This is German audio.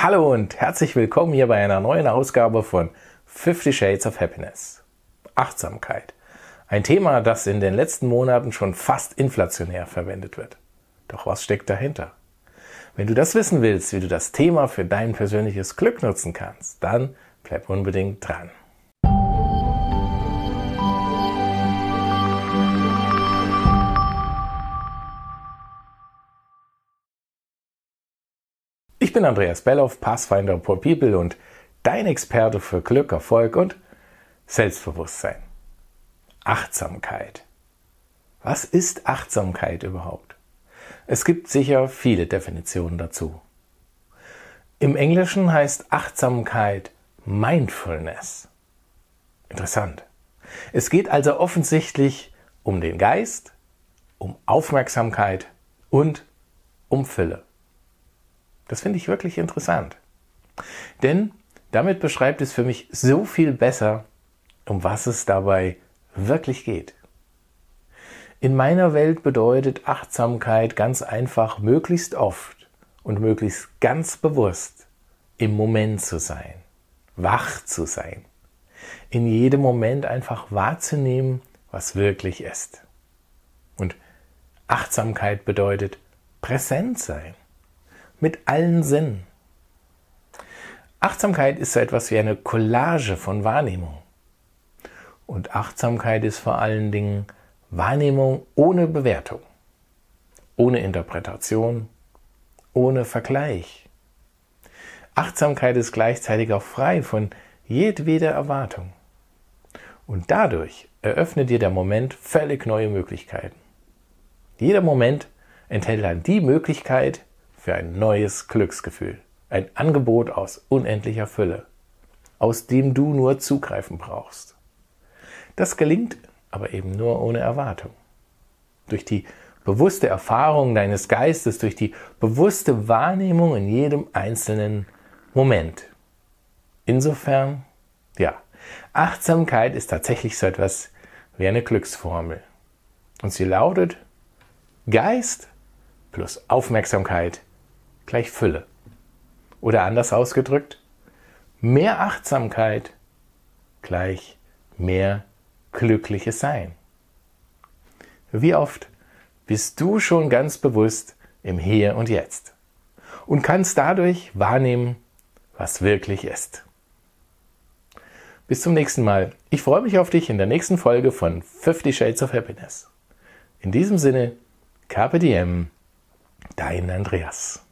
Hallo und herzlich willkommen hier bei einer neuen Ausgabe von 50 Shades of Happiness. Achtsamkeit. Ein Thema, das in den letzten Monaten schon fast inflationär verwendet wird. Doch was steckt dahinter? Wenn du das wissen willst, wie du das Thema für dein persönliches Glück nutzen kannst, dann bleib unbedingt dran. Ich bin Andreas Bellof, Pathfinder for People und dein Experte für Glück, Erfolg und Selbstbewusstsein. Achtsamkeit. Was ist Achtsamkeit überhaupt? Es gibt sicher viele Definitionen dazu. Im Englischen heißt Achtsamkeit Mindfulness. Interessant. Es geht also offensichtlich um den Geist, um Aufmerksamkeit und um Fülle. Das finde ich wirklich interessant, denn damit beschreibt es für mich so viel besser, um was es dabei wirklich geht. In meiner Welt bedeutet Achtsamkeit ganz einfach, möglichst oft und möglichst ganz bewusst im Moment zu sein, wach zu sein, in jedem Moment einfach wahrzunehmen, was wirklich ist. Und Achtsamkeit bedeutet präsent sein. Mit allen Sinnen. Achtsamkeit ist so etwas wie eine Collage von Wahrnehmung. Und Achtsamkeit ist vor allen Dingen Wahrnehmung ohne Bewertung, ohne Interpretation, ohne Vergleich. Achtsamkeit ist gleichzeitig auch frei von jedweder Erwartung. Und dadurch eröffnet dir der Moment völlig neue Möglichkeiten. Jeder Moment enthält dann die Möglichkeit, für ein neues Glücksgefühl, ein Angebot aus unendlicher Fülle, aus dem du nur zugreifen brauchst. Das gelingt aber eben nur ohne Erwartung. Durch die bewusste Erfahrung deines Geistes, durch die bewusste Wahrnehmung in jedem einzelnen Moment. Insofern, ja, Achtsamkeit ist tatsächlich so etwas wie eine Glücksformel. Und sie lautet: Geist plus Aufmerksamkeit gleich Fülle. Oder anders ausgedrückt, mehr Achtsamkeit gleich mehr glückliches Sein. Wie oft bist du schon ganz bewusst im Hier und Jetzt und kannst dadurch wahrnehmen, was wirklich ist. Bis zum nächsten Mal. Ich freue mich auf dich in der nächsten Folge von 50 Shades of Happiness. In diesem Sinne, KPDM, dein Andreas.